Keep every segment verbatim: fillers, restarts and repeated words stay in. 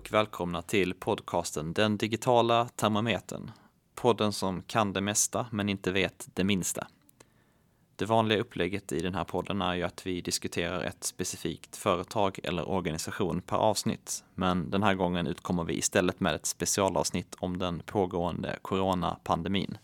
och välkomna till podcasten Den digitala termometern. Podden som kan det mesta men inte vet det minsta. Det vanliga upplägget i den här podden är ju att vi diskuterar ett specifikt företag eller organisation per avsnitt. Men den här gången utkommer vi istället med ett specialavsnitt om den pågående coronapandemin.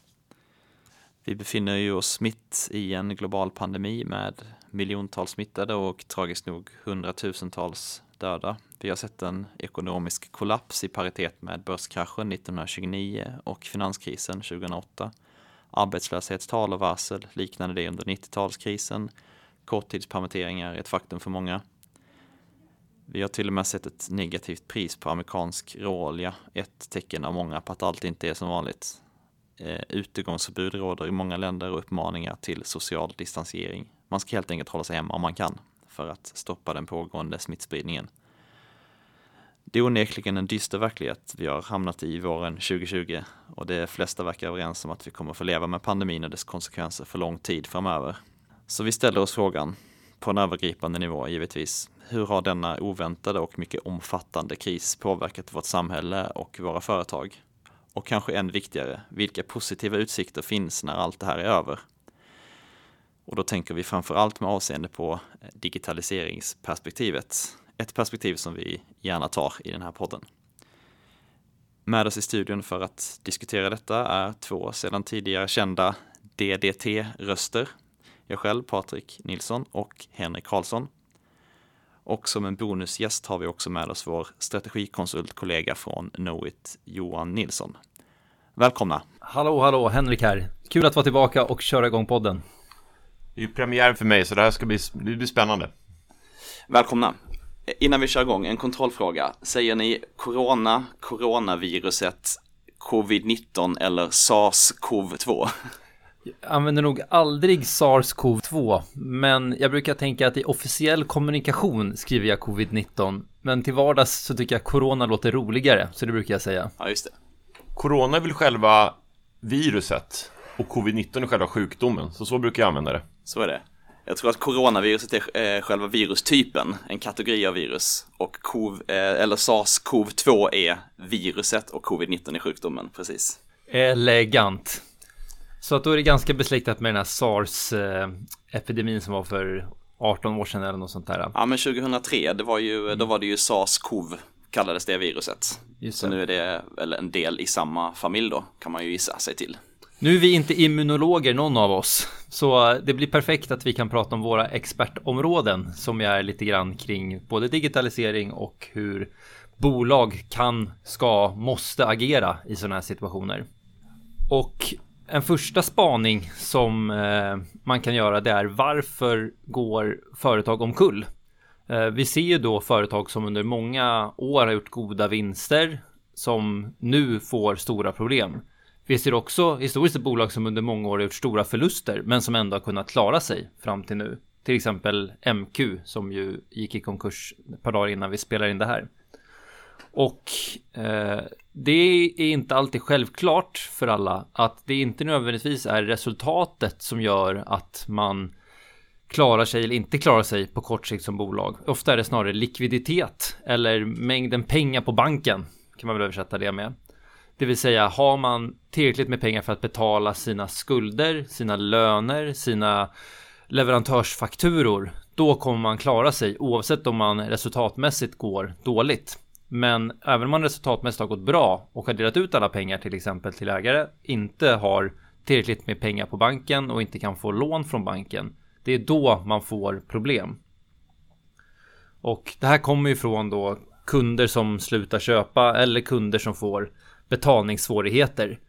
Vi befinner ju oss mitt i en global pandemi med miljontals smittade och tragiskt nog hundratusentals döda. Vi har sett en ekonomisk kollaps i paritet med börskraschen nittonhundratjugonio och finanskrisen tjugohundraåtta. Arbetslöshetstal och varsel liknande det under nittiotalskrisen. Korttidspermitteringar är ett faktum för många. Vi har till och med sett ett negativt pris på amerikansk råolja. Ett tecken av många på att allt inte är som vanligt. Eh, utegångsförbud råder i många länder och uppmaningar till social distansering. Man ska helt enkelt hålla sig hemma om man kan för att stoppa den pågående smittspridningen. Det är onekligen en dyster verklighet vi har hamnat i våren tjugotjugo och de flesta verkar överens om att vi kommer få leva med pandemin och dess konsekvenser för lång tid framöver. Så vi ställer oss frågan, på en övergripande nivå givetvis, hur har denna oväntade och mycket omfattande kris påverkat vårt samhälle och våra företag? Och kanske än viktigare, vilka positiva utsikter finns när allt det här är över? Och då tänker vi framförallt med avseende på digitaliseringsperspektivet. Ett perspektiv som vi gärna tar i den här podden. Med oss i studion för att diskutera detta är två sedan tidigare kända D D T-röster. Jag själv, Patrik Nilsson och Henrik Karlsson. Och som en bonusgäst har vi också med oss vår strategikonsultkollega från Knowit, Johan Nilsson. Välkomna! Hallå, hallå! Henrik här. Kul att vara tillbaka och köra igång podden. Det är premiär för mig så det här ska bli, det blir spännande. Välkomna! Innan vi kör igång, en kontrollfråga. Säger ni corona, coronaviruset, covid nitton eller SARS-CoV två? Jag använder nog aldrig SARS-CoV två, men jag brukar tänka att i officiell kommunikation skriver jag covid nitton. Men till vardags så tycker jag corona låter roligare, så det brukar jag säga. Ja, just det. Corona är väl själva viruset och covid nitton är själva sjukdomen, så så brukar jag använda det. Så är det. Jag tror att coronaviruset är själva virustypen, en kategori av virus. Och cov, eller SARS-CoV två är viruset och covid nitton är sjukdomen, precis. Elegant. Så att då är det ganska besläktat med den här SARS-epidemin som var för arton år sedan eller något sånt där. Ja, men tjugohundratre, det var ju, då var det ju SARS-CoV kallades det viruset. Just det. Så nu är det väl en del i samma familj då, kan man ju gissa sig till. Nu är vi inte immunologer någon av oss, så det blir perfekt att vi kan prata om våra expertområden som är lite grann kring både digitalisering och hur bolag kan, ska, måste agera i sådana här situationer. Och en första spaning som man kan göra det är varför går företag omkull? Vi ser ju då företag som under många år har gjort goda vinster som nu får stora problem. Vi ser också historiskt bolag som under många år har gjort stora förluster men som ändå har kunnat klara sig fram till nu. Till exempel M Q som ju gick i konkurs ett par dagar innan vi spelar in det här. Och eh, det är inte alltid självklart för alla att det inte nödvändigtvis är resultatet som gör att man klarar sig eller inte klarar sig på kort sikt som bolag. Ofta är det snarare likviditet eller mängden pengar på banken kan man väl översätta det med. Det vill säga, har man tillräckligt med pengar för att betala sina skulder, sina löner, sina leverantörsfakturor, då kommer man klara sig oavsett om man resultatmässigt går dåligt. Men även om man resultatmässigt har gått bra och har delat ut alla pengar till exempel till ägare, inte har tillräckligt med pengar på banken och inte kan få lån från banken, det är då man får problem. Och det här kommer ju från då kunder som slutar köpa eller kunder som får betalningssvårigheter.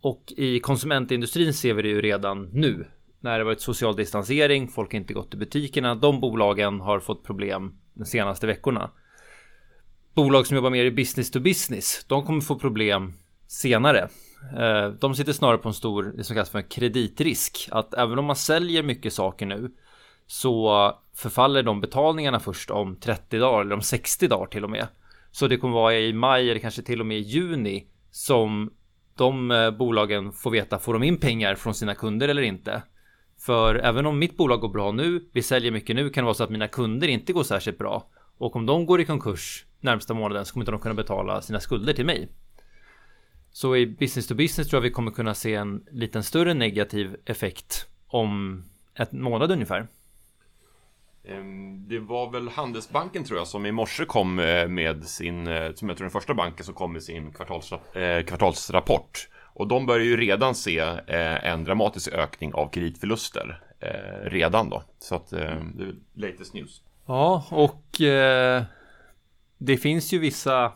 Och i konsumentindustrin ser vi det ju redan nu. När det varit social distansering, folk har inte gått till butikerna, de bolagen har fått problem de senaste veckorna. Bolag som jobbar mer i business to business, de kommer få problem senare. De sitter snarare på en stor, det som kallas för en kreditrisk. Att även om man säljer mycket saker nu så förfaller de betalningarna först om trettio dagar eller om sextio dagar till och med. Så det kommer vara i maj eller kanske till och med i juni som de bolagen får veta, får de in pengar från sina kunder eller inte. För även om mitt bolag går bra nu, vi säljer mycket nu, kan det vara så att mina kunder inte går särskilt bra. Och om de går i konkurs närmsta månaden så kommer inte de kunna betala sina skulder till mig. Så i business to business tror jag vi kommer kunna se en liten större negativ effekt om ett månad ungefär. Det var väl Handelsbanken tror jag som i morse kom med sin, som jag tror den första banken som kom med sin kvartalsrapport. Och de börjar ju redan se en dramatisk ökning av kreditförluster redan då. Så att det är latest news. Ja, och eh, det finns ju vissa,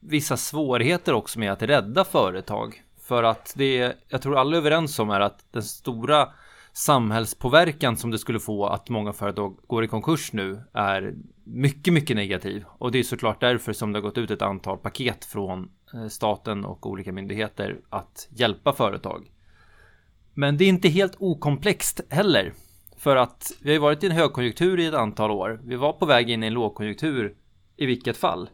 vissa svårigheter också med att rädda företag. För att det, jag tror alla är överens om är att den stora samhällspåverkan som det skulle få att många företag går i konkurs nu är mycket, mycket negativ. Och det är såklart därför som det har gått ut ett antal paket från staten och olika myndigheter att hjälpa företag. Men det är inte helt okomplext heller. För att vi har varit i en högkonjunktur i ett antal år. Vi var på väg in i en lågkonjunktur i vilket fall.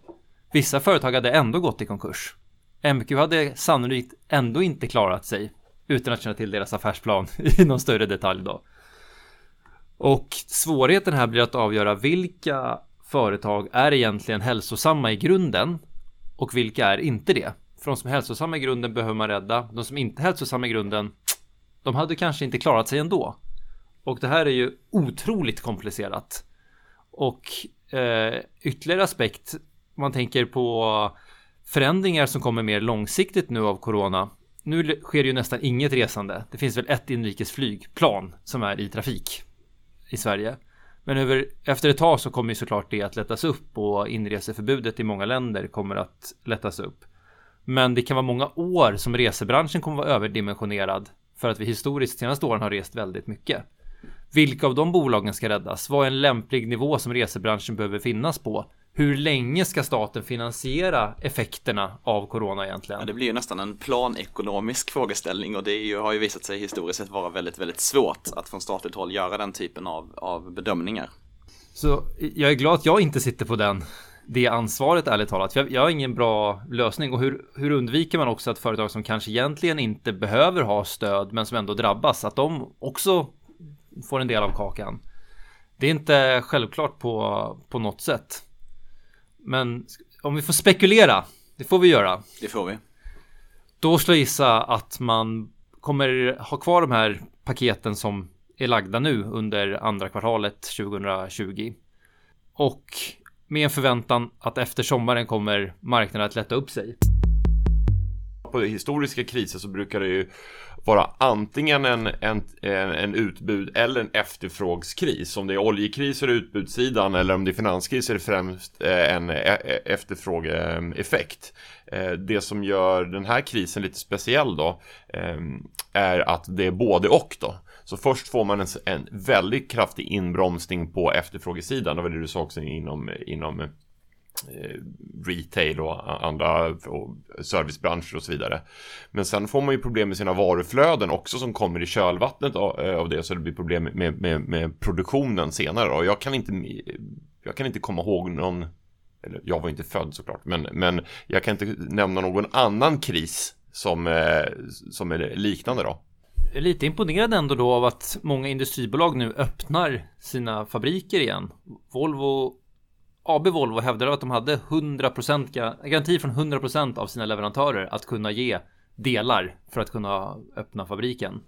Vissa företag hade ändå gått i konkurs. M Q hade sannolikt ändå inte klarat sig utan att känna till deras affärsplan i någon större detalj då. Och svårigheten här blir att avgöra vilka företag är egentligen hälsosamma i grunden och vilka är inte det. För de som är hälsosamma i grunden behöver man rädda. De som inte är hälsosamma i grunden, de hade kanske inte klarat sig ändå. Och det här är ju otroligt komplicerat. Och eh, ytterligare aspekt, man tänker på förändringar som kommer mer långsiktigt nu av corona. Nu sker ju nästan inget resande. Det finns väl ett inrikesflygplan som är i trafik i Sverige. Men över, efter ett tag så kommer ju såklart det att lättas upp och inreseförbudet i många länder kommer att lättas upp. Men det kan vara många år som resebranschen kommer vara överdimensionerad för att vi historiskt senaste åren har rest väldigt mycket. Vilka av de bolagen ska räddas? Vad är en lämplig nivå som resebranschen behöver finnas på? Hur länge ska staten finansiera effekterna av corona egentligen? Ja, det blir ju nästan en planekonomisk frågeställning och det är ju, har ju visat sig historiskt sett vara väldigt, väldigt svårt att från statligt håll göra den typen av, av bedömningar. Så jag är glad att jag inte sitter på den, det ansvaret ärligt talat. Jag, jag har ingen bra lösning och hur, hur undviker man också att företag som kanske egentligen inte behöver ha stöd men som ändå drabbas, att de också får en del av kakan. Det är inte självklart på, på något sätt. Men om vi får spekulera, det får vi göra. Det får vi. Då skulle jag gissa att man kommer ha kvar de här paketen som är lagda nu under andra kvartalet tjugotjugo. Och med en förväntan att efter sommaren kommer marknaden att lätta upp sig. På historiska kriser så brukar det ju vara antingen en, en, en utbud eller en efterfrågskris. Om det är oljekriser utbudssidan eller om det är finanskriser är främst en efterfrågeeffekt. Det som gör den här krisen lite speciell då är att det är både och då. Så först får man en, en väldigt kraftig inbromsning på efterfrågesidan. Det var det du sa också inom, inom retail och andra och servicebranscher och så vidare. Men sen får man ju problem med sina varuflöden också som kommer i kölvattnet av det, så det blir problem med, med, med produktionen senare. Och jag kan inte jag kan inte komma ihåg någon, eller jag var inte född såklart, men, men jag kan inte nämna någon annan kris som, som är liknande då. Jag är lite imponerad ändå då av att många industribolag nu öppnar sina fabriker igen. Volvo A B Volvo hävdade att de hade hundra procent garanti från hundra procent av sina leverantörer att kunna ge delar för att kunna öppna fabriken.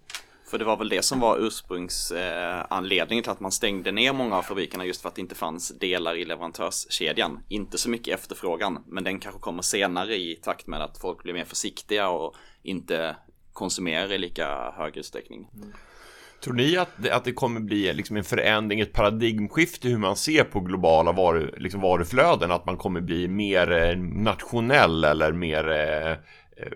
För det var väl det som var ursprungsanledningen till att man stängde ner många av fabrikerna, just för att det inte fanns delar i leverantörskedjan. Inte så mycket efterfrågan, men den kanske kommer senare i takt med att folk blir mer försiktiga och inte konsumerar i lika hög utsträckning. Mm. Tror ni att det, att det kommer bli liksom en förändring, ett paradigmskifte hur man ser på globala varu, liksom varuflöden? Att man kommer bli mer nationell eller mer,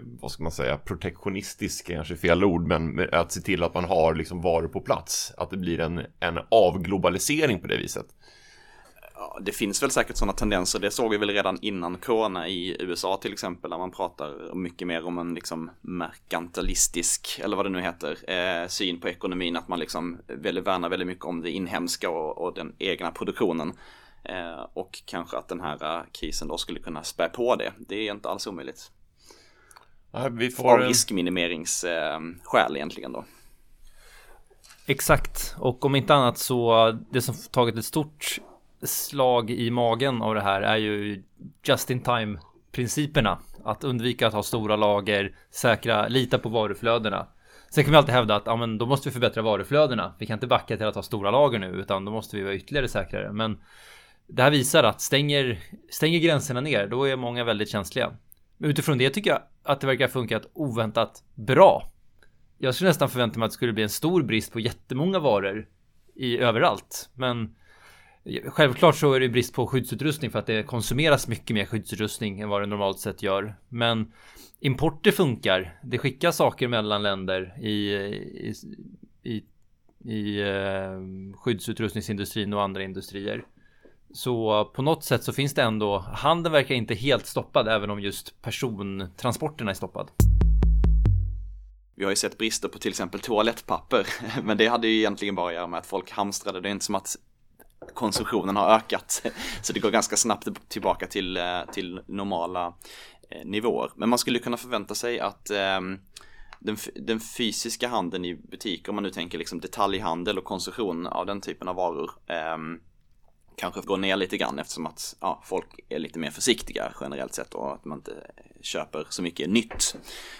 vad ska man säga, protektionistisk kanske fel ord, men att se till att man har liksom varor på plats. Att det blir en, en avglobalisering på det viset. Ja, det finns väl säkert sådana tendenser. Det såg vi väl redan innan corona i U S A till exempel, där man pratar mycket mer om en liksom merkantilistisk, eller vad det nu heter, eh, syn på ekonomin. Att man liksom väldigt, värnar väldigt mycket om det inhemska och, och den egna produktionen. Eh, och kanske att den här krisen då skulle kunna spä på det. Det är inte alls omöjligt. Ja, vi får av riskminimeringsskäl eh, egentligen då. Exakt. Och om inte annat så det som tagit ett stort slag i magen av det här är ju just-in-time-principerna. Att undvika att ha stora lager, säkra, lita på varuflödena. Sen kan vi alltid hävda att ja, men då måste vi förbättra varuflödena. Vi kan inte backa till att ha stora lager nu, utan då måste vi vara ytterligare säkrare. Men det här visar att stänger, stänger gränserna ner, då är många väldigt känsliga. Men utifrån det tycker jag att det verkar funka oväntat bra. Jag skulle nästan förvänta mig att det skulle bli en stor brist på jättemånga varor i överallt. Men självklart så är det brist på skyddsutrustning för att det konsumeras mycket mer skyddsutrustning än vad det normalt sett gör. Men importer funkar. Det skickar saker mellan länder i, i, i, i skyddsutrustningsindustrin och andra industrier. Så på något sätt så finns det ändå, handeln verkar inte helt stoppad även om just persontransporterna är stoppad. Vi har ju sett brister på till exempel toalettpapper, men det hade ju egentligen bara att göra med att folk hamstrade. Det är inte som att konsumtionen har ökat, så det går ganska snabbt tillbaka till, till normala nivåer. Men man skulle kunna förvänta sig att den, den fysiska handeln i butik, om man nu tänker liksom detaljhandel och konsumtion av den typen av varor, kanske går ner lite grann eftersom att ja, folk är lite mer försiktiga generellt sett och att man inte köper så mycket nytt.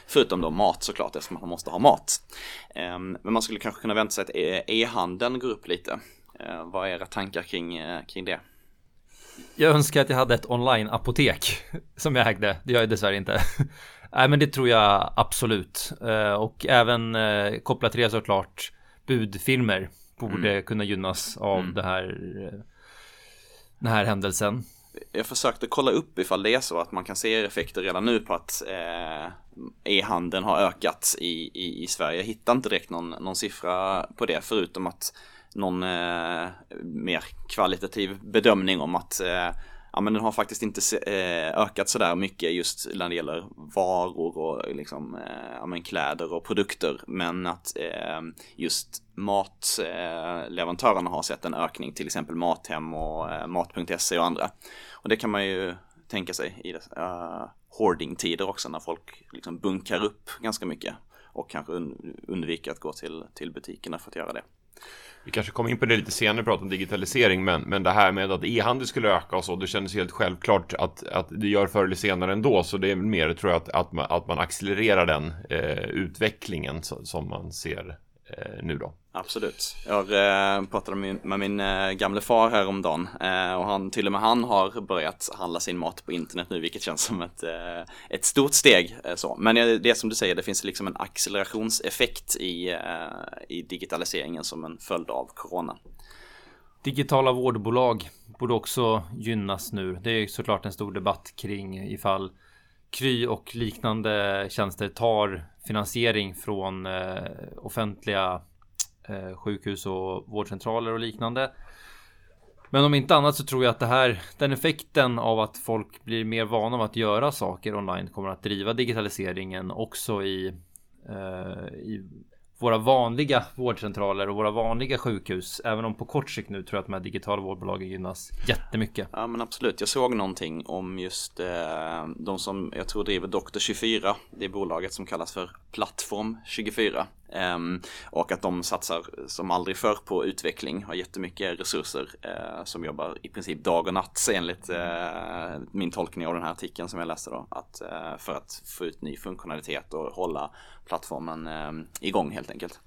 Förutom då mat såklart, eftersom man måste ha mat. Men man skulle kanske kunna vänta sig att e-handeln går upp lite. Vad är era tankar kring, kring det? Jag önskar att jag hade ett online-apotek som jag ägde. Det gör jag dessvärre inte. Nej, men det tror jag absolut. Och även kopplat till det såklart, budfirmer borde mm. kunna gynnas av mm. det här... den här händelsen. Jag försökte kolla upp ifall det är så att man kan se effekter redan nu på att eh, e-handeln har ökat i, i, i Sverige. Jag hittar inte direkt någon, någon siffra på det, förutom att någon eh, mer kvalitativ bedömning om att eh, ja, men den har faktiskt inte eh, ökat så där mycket just när det gäller varor och liksom, eh, ja, men kläder och produkter. Men att eh, just matleverantörerna eh, har sett en ökning, till exempel Mathem och eh, Mat punkt se och andra. Och det kan man ju tänka sig i eh, hoarding-tider också, när folk liksom bunkar upp ganska mycket och kanske un- undviker att gå till, till butikerna för att göra det. Vi kanske kommer in på det lite senare och pratar om digitalisering, men, men det här med att e-handel skulle öka och så, det kändes helt självklart att, att det gör förr eller senare ändå, så det är mer tror jag att, att, man, att man accelererar den eh, utvecklingen så, som man ser eh, nu då. Absolut. Jag eh, pratade med, med min eh, gamle far häromdagen eh, och han, till och med han har börjat handla sin mat på internet nu, vilket känns som ett, eh, ett stort steg. Eh, så. Men eh, det som du säger, det finns liksom en accelerationseffekt i, eh, i digitaliseringen som en följd av corona. Digitala vårdbolag borde också gynnas nu. Det är såklart en stor debatt kring ifall Kry och liknande tjänster tar finansiering från eh, offentliga sjukhus och vårdcentraler och liknande. Men om inte annat så tror jag att det här, den effekten av att folk blir mer vana om att göra saker online kommer att driva digitaliseringen också i, eh, i våra vanliga vårdcentraler och våra vanliga sjukhus. Även om på kort sikt nu tror jag att de här digitala vårdbolagen gynnas jättemycket. Ja, men absolut. Jag såg någonting om just eh, de som jag tror driver Doktor tjugofyra. Det är bolaget som kallas för Plattform tjugofyra. Eh, och att de satsar som aldrig förr på utveckling. Har jättemycket resurser eh, som jobbar i princip dag och natt enligt eh, min tolkning av den här artikeln som jag läste då. Att, eh, för att få ut ny funktionalitet och hålla plattformen eh, igång helt enkelt.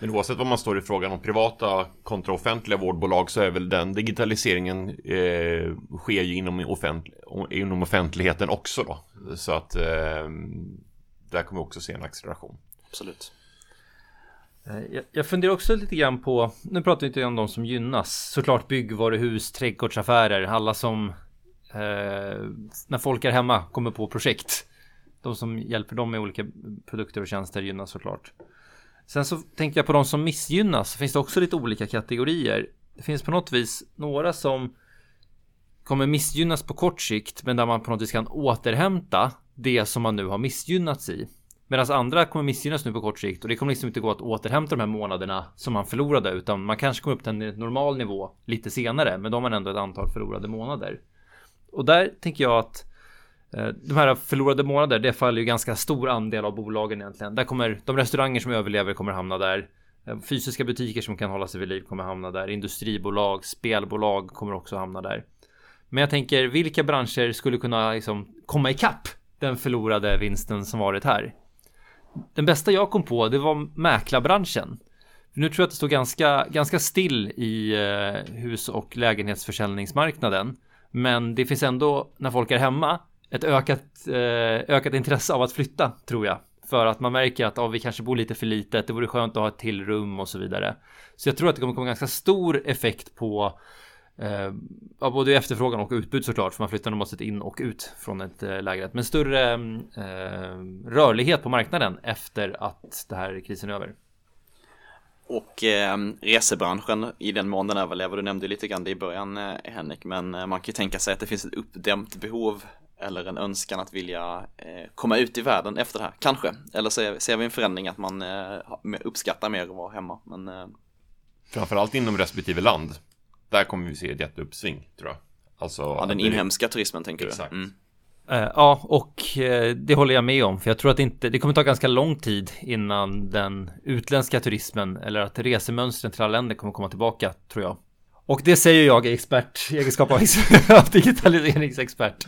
Men oavsett vad man står i frågan om privata kontra offentliga vårdbolag, så är väl den digitaliseringen eh, sker ju inom, offentlig, inom offentligheten också då. Så att eh, där kommer vi också se en acceleration. Absolut. Jag, jag funderar också lite grann på, nu pratar vi inte om de som gynnas, såklart byggvaruhus, trädgårdsaffärer, alla som eh, när folk är hemma kommer på projekt. De som hjälper dem med olika produkter och tjänster gynnas såklart. Sen så tänker jag på de som missgynnas, så finns det också lite olika kategorier. Det finns på något vis några som kommer missgynnas på kort sikt, men där man på något vis kan återhämta det som man nu har missgynnats i. Medan andra kommer missgynnas nu på kort sikt, och det kommer liksom inte gå att återhämta de här månaderna som man förlorade, utan man kanske kommer upp till en normal nivå lite senare, men då har man ändå ett antal förlorade månader. Och där tänker jag att de här förlorade månader, det faller ju ganska stor andel av bolagen egentligen. Där kommer de restauranger som överlever kommer hamna där. Fysiska butiker som kan hålla sig vid liv kommer hamna där. Industribolag, spelbolag kommer också hamna där. Men jag tänker, vilka branscher skulle kunna liksom komma ikapp den förlorade vinsten som varit här? Den bästa jag kom på, det var mäklarbranschen. Nu tror jag att det står ganska, ganska still i hus- och lägenhetsförsäljningsmarknaden. Men det finns ändå, när folk är hemma, ett ökat, ökat intresse av att flytta, tror jag. För att man märker att ah, vi kanske bor lite för litet, det vore skönt att ha ett till rum och så vidare. Så jag tror att det kommer komma ganska stor effekt på eh, både efterfrågan och utbud såklart. För man flyttar normalt sett in och ut från ett eh, lägenhet. Men större eh, rörlighet på marknaden efter att det här krisen är över. Och eh, resebranschen i den mån den överlever, du nämnde lite grann det i början eh, Henrik. Men eh, man kan ju tänka sig att det finns ett uppdämt behov eller en önskan att vilja eh, komma ut i världen efter det här, kanske. Eller så ser vi en förändring att man eh, uppskattar mer att vara hemma. Men, eh... framförallt inom respektive land. Där kommer vi se ett jätteuppsving, tror jag. Alltså, ja, den inhemska det... turismen, tänker Exakt. Du. Mm. Eh, ja, och eh, det håller jag med om. För jag tror att det, inte, det kommer ta ganska lång tid innan den utländska turismen eller att resemönstren till alla länder kommer komma tillbaka, tror jag. Och det säger jag är expert, egenskap av digitaliseringsexpert.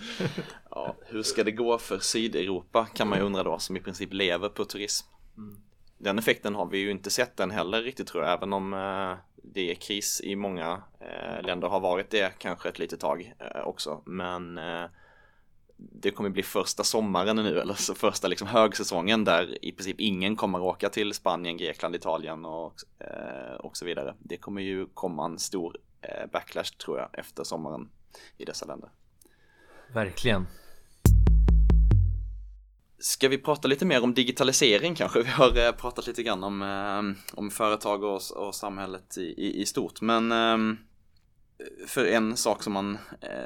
Ja, hur ska det gå för Sydeuropa kan man ju undra då, som i princip lever på turism. Mm. Den effekten har vi ju inte sett än heller riktigt, tror jag, även om det är kris i många länder, har varit det kanske ett litet tag också. Men det kommer bli första sommaren nu, eller så första liksom högsäsongen där i princip ingen kommer att åka till Spanien, Grekland, Italien och, och så vidare. Det kommer ju komma en stor backlash, tror jag, efter sommaren i dessa länder. Verkligen. Ska vi prata lite mer om digitalisering kanske? Vi har pratat lite grann om, om företag och, och samhället i, i stort, men för en sak som man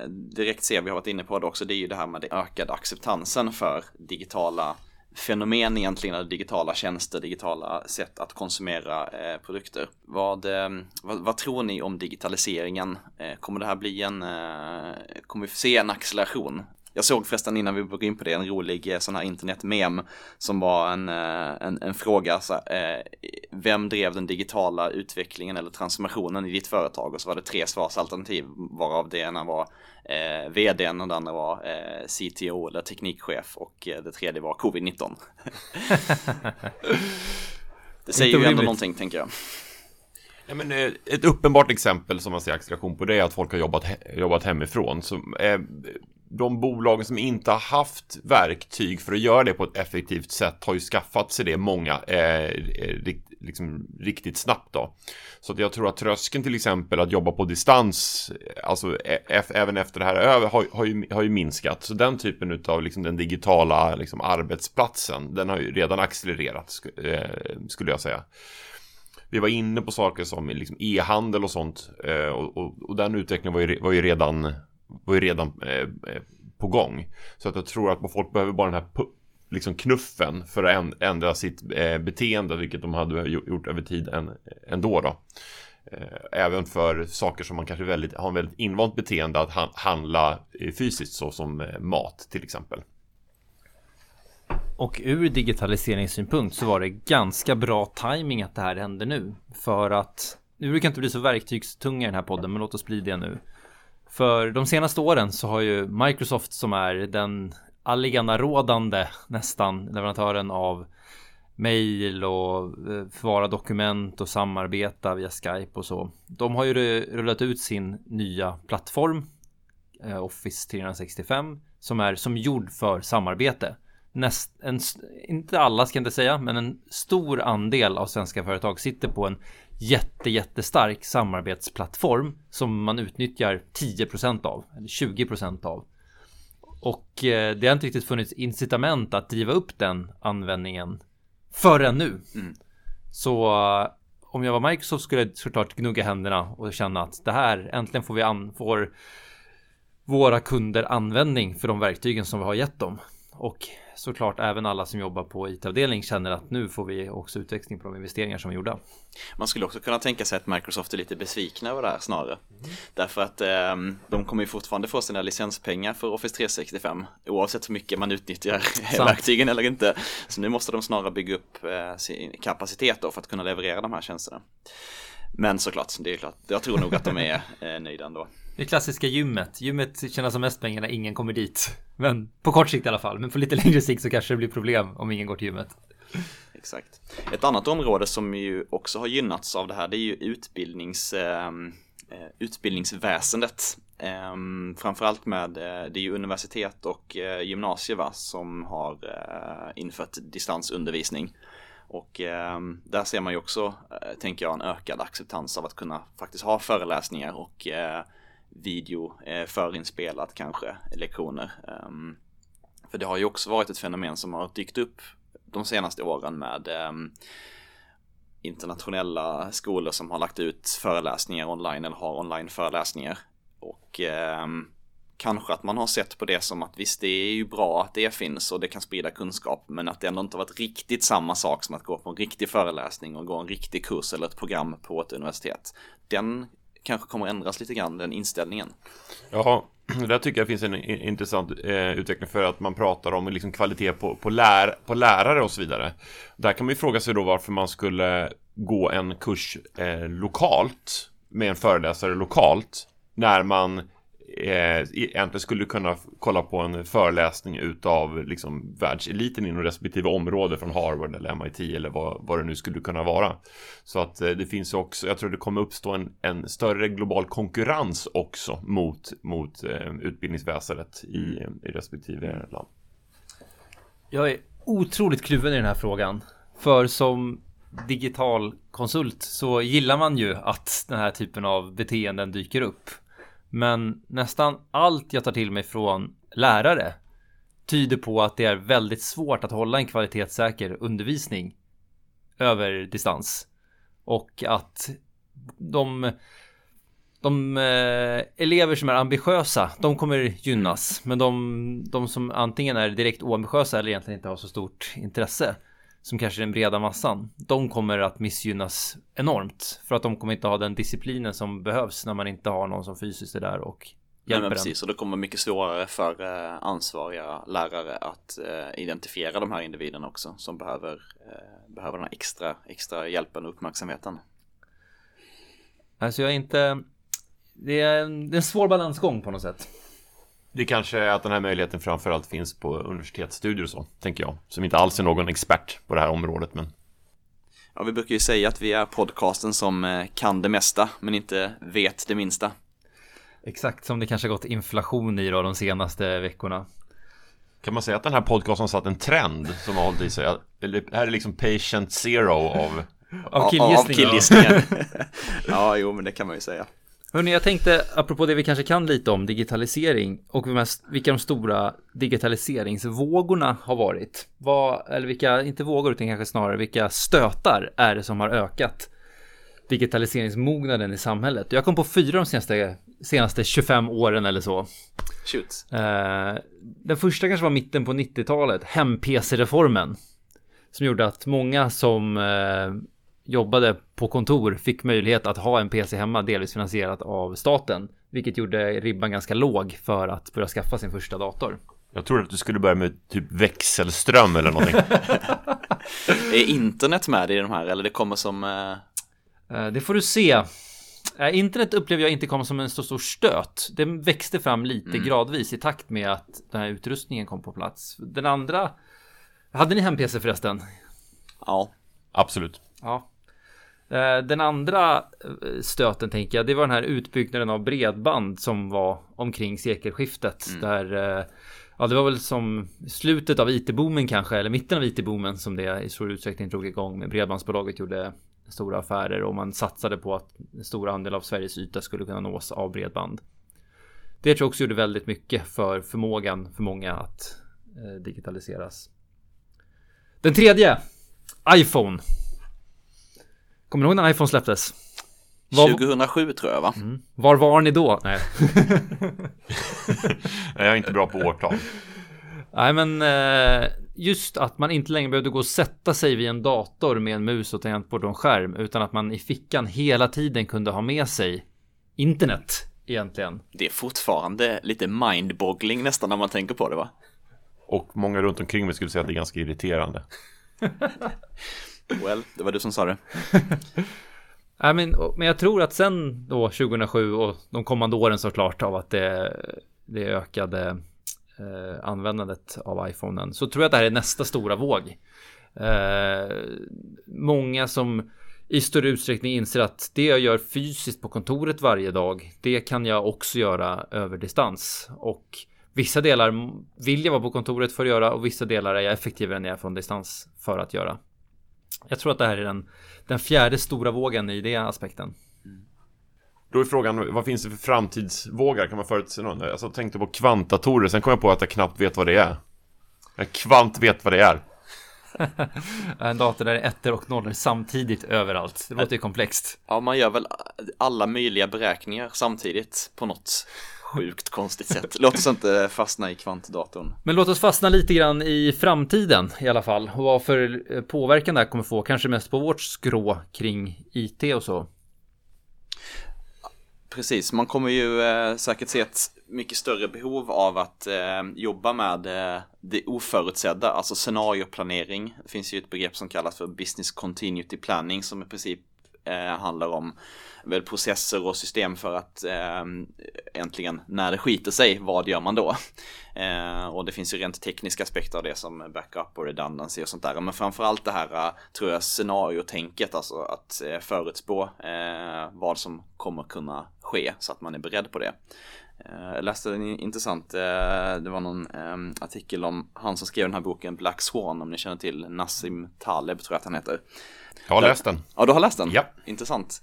direkt ser, vi har varit inne på det också, det är ju det här med den ökade acceptansen för digitala fenomen egentligen, digitala tjänster, digitala sätt att konsumera eh, produkter. Vad, eh, vad, vad tror ni om digitaliseringen? Eh, kommer det här bli en, eh, kommer vi se en acceleration? Jag såg förresten innan vi började in på det en rolig eh, sån här internetmem som var en, eh, en, en fråga. Så, eh, vem drev den digitala utvecklingen eller transformationen i ditt företag? Och så var det tre svarsalternativ, varav det ena var Eh, vdn och den andra var eh, C T O eller teknikchef och eh, det tredje var covid nitton. Det säger ju ändå någonting, tänker jag. Nej, men, eh, ett uppenbart exempel som man ser acceleration på, det är att folk har jobbat, he- jobbat hemifrån. Så, eh, de bolagen som inte har haft verktyg för att göra det på ett effektivt sätt har ju skaffat sig det, många eh, rikt, liksom, riktigt snabbt då. Så att jag tror att tröskeln till exempel att jobba på distans, alltså f- även efter det här över, har, har, ju, har ju minskat. Så den typen av liksom, den digitala liksom, arbetsplatsen, den har ju redan accelererat sk- eh, skulle jag säga. Vi var inne på saker som liksom, e-handel och sånt eh, och, och, och den utvecklingen var ju, var ju redan... var ju redan eh, på gång. Så att jag tror att folk behöver bara den här pu- liksom knuffen för att ändra sitt eh, beteende, vilket de hade gjort över tid än, ändå då. Eh, även för saker som man kanske väldigt, har en väldigt invant beteende att han- handla fysiskt, så som eh, mat till exempel. Och ur digitaliseringssynpunkt så var det ganska bra timing att det här hände nu. För att, nu brukar inte bli så verktygstunga i den här podden, men låt oss bli det nu. För de senaste åren så har ju Microsoft, som är den allenarådande nästan leverantören av mejl och förvara dokument och samarbeta via Skype och så. De har ju rullat ut sin nya plattform Office tre sextiofem som är som gjord för samarbete. Näst, en, inte alla ska jag inte säga, men en stor andel av svenska företag sitter på en jätte, jättestark samarbetsplattform som man utnyttjar tio procent av, eller tjugo procent av. Och eh, det har inte riktigt funnits incitament att driva upp den användningen förrän nu. Mm. Så om jag var Microsoft skulle jag såklart gnugga händerna och känna att det här, äntligen får vi an, får våra kunder användning för de verktygen som vi har gett dem. och såklart även alla som jobbar på I T-avdelning känner att nu får vi också utväxling på de investeringar som vi gjorde. Man skulle också kunna tänka sig att Microsoft är lite besvikna över det här snarare. Mm. Därför att eh, de kommer ju fortfarande få sina licenspengar för Office tre sextiofem oavsett hur mycket man utnyttjar verktygen eller inte. Så nu måste de snarare bygga upp eh, sin kapacitet då för att kunna leverera de här tjänsterna. Men såklart, det är klart. Jag tror nog att de är eh, nöjda ändå. Det klassiska gymmet. Gymmet tjänar som mest pengar när ingen kommer dit. Men på kort sikt i alla fall. Men på lite längre sikt så kanske det blir problem om ingen går till gymmet. Exakt. Ett annat område som ju också har gynnats av det här, det är ju utbildnings, eh, utbildningsväsendet. Eh, framförallt med, det är ju universitet och eh, gymnasier va, som har eh, infört distansundervisning. Och eh, där ser man ju också, eh, tänker jag, en ökad acceptans av att kunna faktiskt ha föreläsningar och eh, video eh, förinspelat kanske, lektioner. Um, för det har ju också varit ett fenomen som har dykt upp de senaste åren med um, internationella skolor som har lagt ut föreläsningar online eller har online föreläsningar. Och um, kanske att man har sett på det som att visst, det är ju bra att det finns och det kan sprida kunskap, men att det ändå inte har varit riktigt samma sak som att gå på en riktig föreläsning och gå en riktig kurs eller ett program på ett universitet. Den kanske kommer att ändras lite grann, den inställningen. Ja, där tycker jag finns en intressant eh, utveckling för att man pratar om liksom kvalitet på, på, lär, på lärare och så vidare. Där kan man ju fråga sig då varför man skulle gå en kurs eh, lokalt med en föreläsare lokalt när man eh, egentligen skulle kunna kolla på en föreläsning utav liksom världseliten inom respektive område från Harvard eller M I T eller vad, vad det nu skulle kunna vara. Så att det finns också, jag tror det kommer uppstå en, en större global konkurrens också mot, mot utbildningsväsendet i, i respektive land. Jag är otroligt kluven i den här frågan. För som digital konsult så gillar man ju att den här typen av beteenden dyker upp. Men nästan allt jag tar till mig från lärare tyder på att det är väldigt svårt att hålla en kvalitetssäker undervisning över distans. Och att de, de elever som är ambitiösa, de kommer gynnas. Men de, de som antingen är direkt oambitiösa eller egentligen inte har så stort intresse, som kanske den breda massan, de kommer att missgynnas enormt. För att de kommer inte ha den disciplinen som behövs när man inte har någon som fysiskt är där och hjälper. Nej, men precis, och det kommer mycket svårare för ansvariga lärare att identifiera de här individerna också, som behöver, behöver den här extra, extra hjälpen och uppmärksamheten. Alltså jag är inte... Det är en, det är en svår balansgång på något sätt. Det kanske är att den här möjligheten framförallt finns på universitetsstudier och så, tänker jag. Som inte alls är någon expert på det här området, men... Ja, vi brukar ju säga att vi är podcasten som kan det mesta, men inte vet det minsta. Exakt, som det kanske gått inflation i då de senaste veckorna. Kan man säga att den här podcasten satt en trend som har hållit i sig? Eller här är liksom patient zero av... av killgissningen. Ja, jo, men det kan man ju säga. Hörrni, jag tänkte, apropå det vi kanske kan lite om, digitalisering och vilka de stora digitaliseringsvågorna har varit. Vad, eller vilka, inte vågor utan kanske snarare, vilka stötar är det som har ökat digitaliseringsmognaden i samhället? Jag kom på fyra de senaste, senaste tjugofem åren eller så. Shoot. Eh, den första kanske var mitten på nittiotalet, hem-P C-reformen, som gjorde att många som... Eh, jobbade på kontor fick möjlighet att ha en P C hemma, delvis finansierat av staten, vilket gjorde ribban ganska låg för att börja skaffa sin första dator. Jag tror att du skulle börja med typ växelström eller någonting. Är internet med i de här, eller det kommer som... Uh... Det får du se. Internet upplevde jag inte kom som en så stor stöt. Det växte fram lite mm. gradvis i takt med att den här utrustningen kom på plats. Den andra... Hade ni hem-P C förresten? Ja. Absolut. Ja. Den andra stöten tänker jag, det var den här utbyggnaden av bredband som var omkring sekelskiftet mm. där, ja, det var väl som slutet av I T-boomen kanske, eller mitten av I T-boomen som det i stor utsträckning drog igång med. Bredbandsbolaget gjorde stora affärer och man satsade på att en stor andel av Sveriges yta skulle kunna nås av bredband. Det tror jag också gjorde väldigt mycket för förmågan för många att eh, digitaliseras. Den tredje, iPhone. Kommer du ihåg när iPhone släpptes? Var... tjugohundrasju tror jag va? Mm. Var var ni då? Nej. Nej, jag är inte bra på årtal. Nej, men just att man inte längre behövde gå och sätta sig vid en dator med en mus och tangentbord och en skärm, utan att man i fickan hela tiden kunde ha med sig internet egentligen. Det är fortfarande lite mindboggling nästan när man tänker på det, va? Och många runt omkring mig skulle säga att det är ganska irriterande. Well, det var du som sa det. I mean, men jag tror att sen då tjugohundrasju och de kommande åren såklart av att det, det ökade eh, användandet av iPhonen, så tror jag att det här är nästa stora våg. Eh, många som i större utsträckning inser att det jag gör fysiskt på kontoret varje dag, det kan jag också göra över distans. Och vissa delar vill jag vara på kontoret för att göra, och vissa delar är jag effektivare än jag är från distans för att göra. Jag tror att det här är den, den fjärde stora vågen i den aspekten. Mm. Då är frågan, vad finns det för framtidsvågar? Kan man förutse någon? Alltså, jag tänkte på kvantdatorer, sen kom jag på att jag knappt vet vad det är. Jag kvant vet vad det är. En dator där det är ettor och nollor samtidigt överallt. Det låter ju komplext. Ja, man gör väl alla möjliga beräkningar samtidigt på något sjukt konstigt sätt. Låt oss inte fastna i kvantdatorn. Men låt oss fastna lite grann i framtiden i alla fall. Och vad för påverkan det här kommer få, kanske mest på vårt skrå kring I T och så. Precis, man kommer ju eh, säkert se ett mycket större behov av att eh, jobba med eh, det oförutsedda, alltså scenarioplanering. Det finns ju ett begrepp som kallas för business continuity planning, som i princip eh, handlar om väl, processer och system för att eh, äntligen när det skiter sig, vad gör man då? Eh, och det finns ju rent tekniska aspekter av det som backup och redundancy och sånt där. Men framförallt det här, tror jag, scenariotänket, alltså att eh, förutspå eh, vad som kommer kunna ske så att man är beredd på det. Jag läste en intressant, det var någon artikel om han som skrev den här boken Black Swan, om ni känner till Nassim Taleb, tror jag att han heter. Jag har läst den. Ja, du har läst den? Ja. Intressant.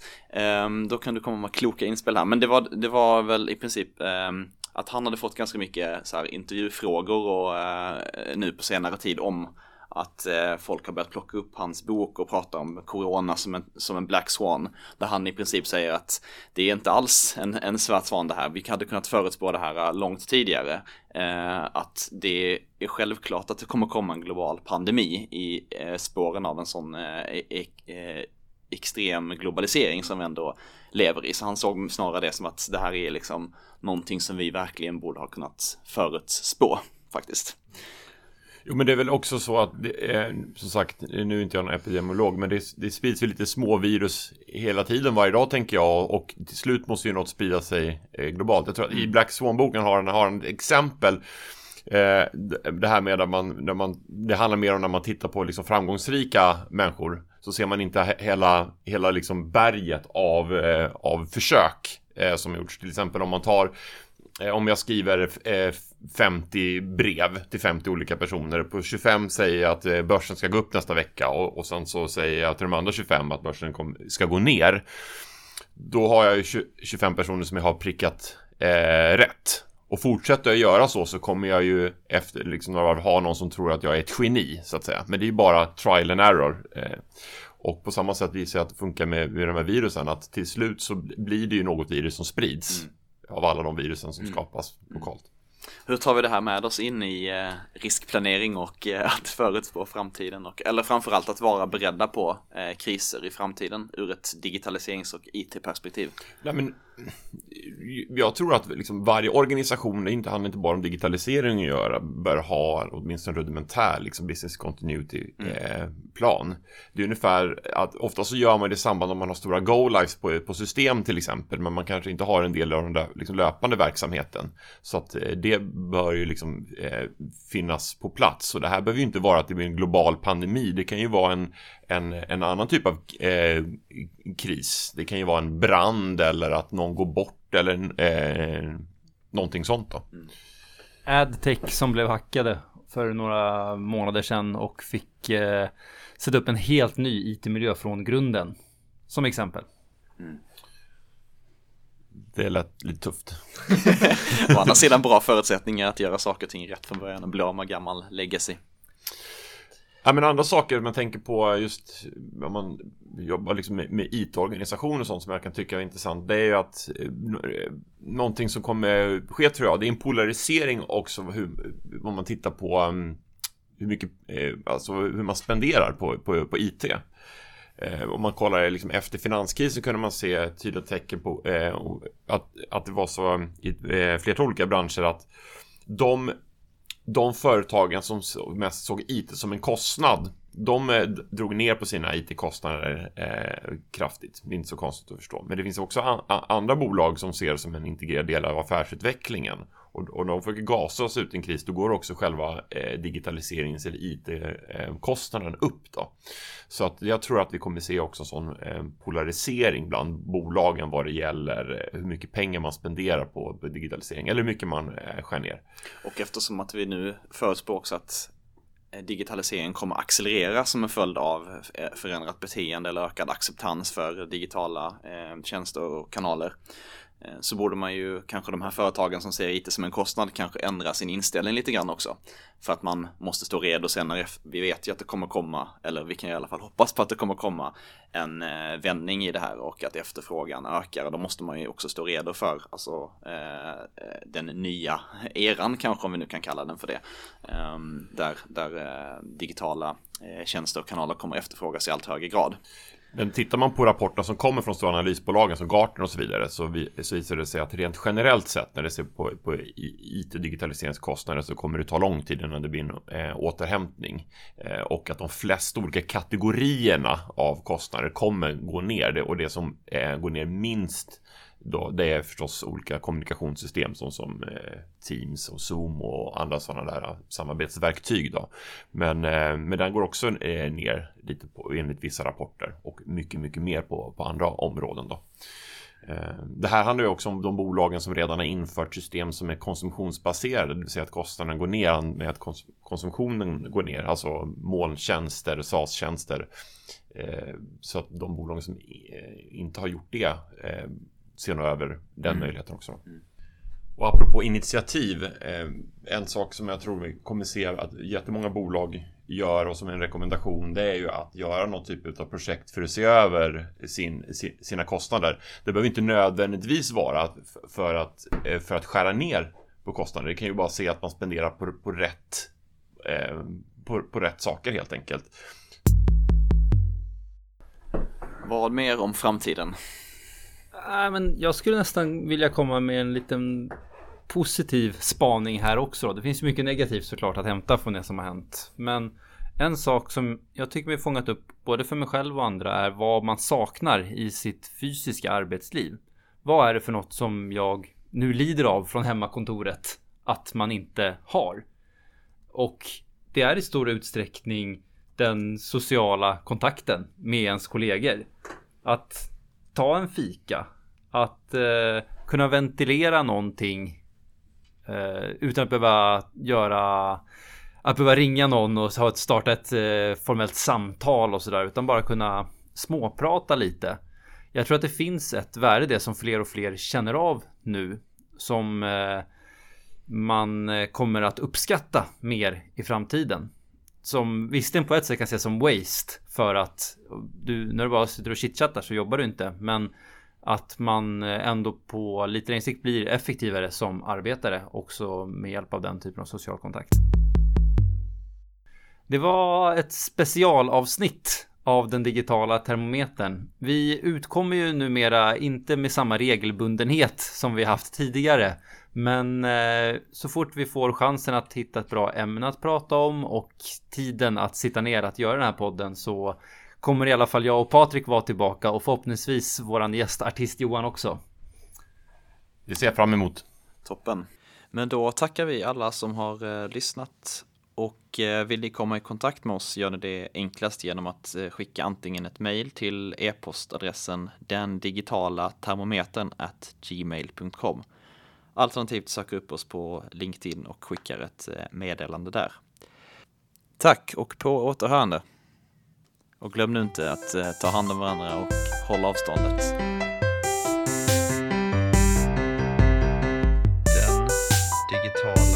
Då kan du komma med kloka inspel här. Men det var, det var väl i princip att han hade fått ganska mycket så här intervjufrågor och nu på senare tid om att folk har börjat plocka upp hans bok och prata om corona som en, som en black swan, där han i princip säger att det är inte alls en, en svart svan det här. Vi hade kunnat förutspå det här långt tidigare, eh, att det är självklart att det kommer komma en global pandemi i eh, spåren av en sån eh, eh, extrem globalisering som vi ändå lever i. Så han såg snarare det som att det här är liksom någonting som vi verkligen borde ha kunnat förutspå faktiskt. Jo, men det är väl också så att, det är, som sagt, nu är inte jag någon epidemiolog, men det, det sprids ju lite små virus hela tiden, varje dag tänker jag, och till slut måste ju något sprida sig globalt. Jag tror att i Black Swan-boken har han, har han ett exempel, eh, det här med att man, när man, det handlar mer om när man tittar på liksom framgångsrika människor, så ser man inte hela, hela liksom berget av, eh, av försök eh, som gjorts. Till exempel om man tar... Om jag skriver femtio brev till femtio olika personer, på tjugofem säger jag att börsen ska gå upp nästa vecka, och, och sen så säger jag till de andra tjugofem att börsen kom, ska gå ner. Då har jag ju tjugofem personer som jag har prickat eh, rätt. Och fortsätter jag göra så, så kommer jag ju efter liksom, ha någon som tror att jag är ett geni så att säga. Men det är ju bara trial and error. Eh. Och på samma sätt visar jag att det funkar med, med de här virusen, att till slut så blir det ju något virus som sprids. Mm. Av alla de virusen som skapas mm. lokalt. Hur tar vi det här med oss in i riskplanering och att förutspå framtiden, och, eller framförallt att vara beredda på kriser i framtiden ur ett digitaliserings- och I T-perspektiv? Nej, men jag tror att liksom varje organisation, det inte handlar inte bara om digitalisering att göra, bör ha åtminstone rudimentär liksom business continuity mm. plan. Det är ungefär att ofta så gör man det i samband om man har stora go-lives på, på system till exempel, men man kanske inte har en del av den där liksom löpande verksamheten, så att det bör ju liksom eh, finnas på plats. Och det här behöver ju inte vara att det blir en global pandemi, det kan ju vara en En, en annan typ av eh, kris. Det kan ju vara en brand eller att någon går bort eller eh, någonting sånt då. Mm. Adtech som blev hackade för några månader sedan och fick eh, sätta upp en helt ny I T-miljö från grunden, som exempel. Mm. Det lät lite tufft. Å andra sidan bra förutsättningar att göra saker och ting rätt från början och bli av med gammal legacy. Ja, men andra saker man tänker på just när man jobbar liksom med, med I T-organisationer och sånt som jag kan tycka är intressant, det är ju att någonting som kommer ske, tror jag, det är en polarisering också hur, om man tittar på um, hur mycket, eh, alltså hur man spenderar på, på, på I T. Eh, om man kollar liksom efter finanskrisen kunde man se tydliga tecken på eh, att, att det var så i eh, flera olika branscher att de De företagen som mest såg I T som en kostnad, de drog ner på sina I T-kostnader eh, kraftigt. Det är inte så konstigt att förstå. Men det finns också an- andra bolag som ser det som en integrerad del av affärsutvecklingen. Och, och de försöker gasa oss ut i en kris. Då går också själva eh, digitaliserings- eller I T-kostnaden upp då. Så att jag tror att vi kommer se också en sån eh, polarisering bland bolagen vad det gäller hur mycket pengar man spenderar på digitalisering. Eller hur mycket man eh, skär ner. Och eftersom att vi nu förespråks att digitaliseringen kommer accelerera som en följd av förändrat beteende eller ökad acceptans för digitala tjänster och kanaler, så borde man ju kanske, de här företagen som ser I T som en kostnad, kanske ändra sin inställning lite grann också. För att man måste stå redo senare. Vi vet ju att det kommer komma, eller vi kan i alla fall hoppas på att det kommer komma en vändning i det här och att efterfrågan ökar. Då måste man ju också stå redo för alltså, eh, den nya eran, kanske, om vi nu kan kalla den för det. Eh, där där eh, digitala eh, tjänster och kanaler kommer efterfrågas i allt högre grad. Men tittar man på rapporterna som kommer från stora analysbolagen som Gartner och så vidare, så, vi, så visar det sig att rent generellt sett när det ser på, på I T-digitaliseringskostnader så kommer det ta lång tid innan det blir en eh, återhämtning. Eh, och att de flesta olika kategorierna av kostnader kommer gå ner. Det, och det som eh, går ner minst då, det är förstås olika kommunikationssystem som, som eh, Teams och Zoom och andra sådana där samarbetsverktyg då. Men, eh, men den går också eh, ner lite på, enligt vissa rapporter, och mycket, mycket mer på, på andra områden då. Eh, det här handlar ju också om de bolagen som redan har infört system som är konsumtionsbaserade, det vill säga att kostnaden går ner med att kons- konsumtionen går ner, alltså molntjänster, SaaS-tjänster. Eh, så att de bolagen som eh, inte har gjort det eh, ser nog över den mm. möjligheten också. Mm. Och apropå initiativ, eh, en sak som jag tror vi kommer se att jättemånga bolag gör och som en rekommendation, det är ju att göra någon typ av projekt för att se över sin, sina kostnader. Det behöver inte nödvändigtvis vara för att, för att skära ner på kostnader. Det kan ju bara se att man spenderar på, på, rätt, eh, på, på rätt saker helt enkelt. Vad mer om framtiden? Äh, men jag skulle nästan vilja komma med en liten positiv spaning här också. Det finns ju mycket negativt såklart att hämta från det som har hänt. Men en sak som jag tycker mig fångat upp både för mig själv och andra är vad man saknar i sitt fysiska arbetsliv. Vad är det för något som jag nu lider av från hemmakontoret att man inte har? Och det är i stor utsträckning den sociala kontakten med ens kollegor. Att ta en fika, att eh, kunna ventilera någonting eh, utan att behöva göra, att behöva ringa någon och ha ett, starta ett eh, formellt samtal och sådär, utan bara kunna småprata lite. Jag tror att det finns ett värde i det som fler och fler känner av nu, som eh, man kommer att uppskatta mer i framtiden. Som visst på ett sätt kan ses som waste, för att du, när du bara sitter och chitchattar så jobbar du inte. Men att man ändå på lite insikt blir effektivare som arbetare också med hjälp av den typen av social kontakt. Det var ett specialavsnitt av den digitala termometern. Vi utkommer ju numera inte med samma regelbundenhet som vi haft tidigare. Men eh, så fort vi får chansen att hitta ett bra ämne att prata om och tiden att sitta ner att göra den här podden, så kommer i alla fall jag och Patrik vara tillbaka, och förhoppningsvis våran gästartist Johan också. Det ser jag fram emot. Toppen. Men då tackar vi alla som har eh, lyssnat. Och vill ni komma i kontakt med oss gör ni det enklast genom att skicka antingen ett mejl till e-postadressen den digitala termometern at gmail punkt com. Alternativt söka upp oss på LinkedIn och skicka ett meddelande där. Tack och på återhörande. Och glöm nu inte att ta hand om varandra och hålla avståndet. Den digitala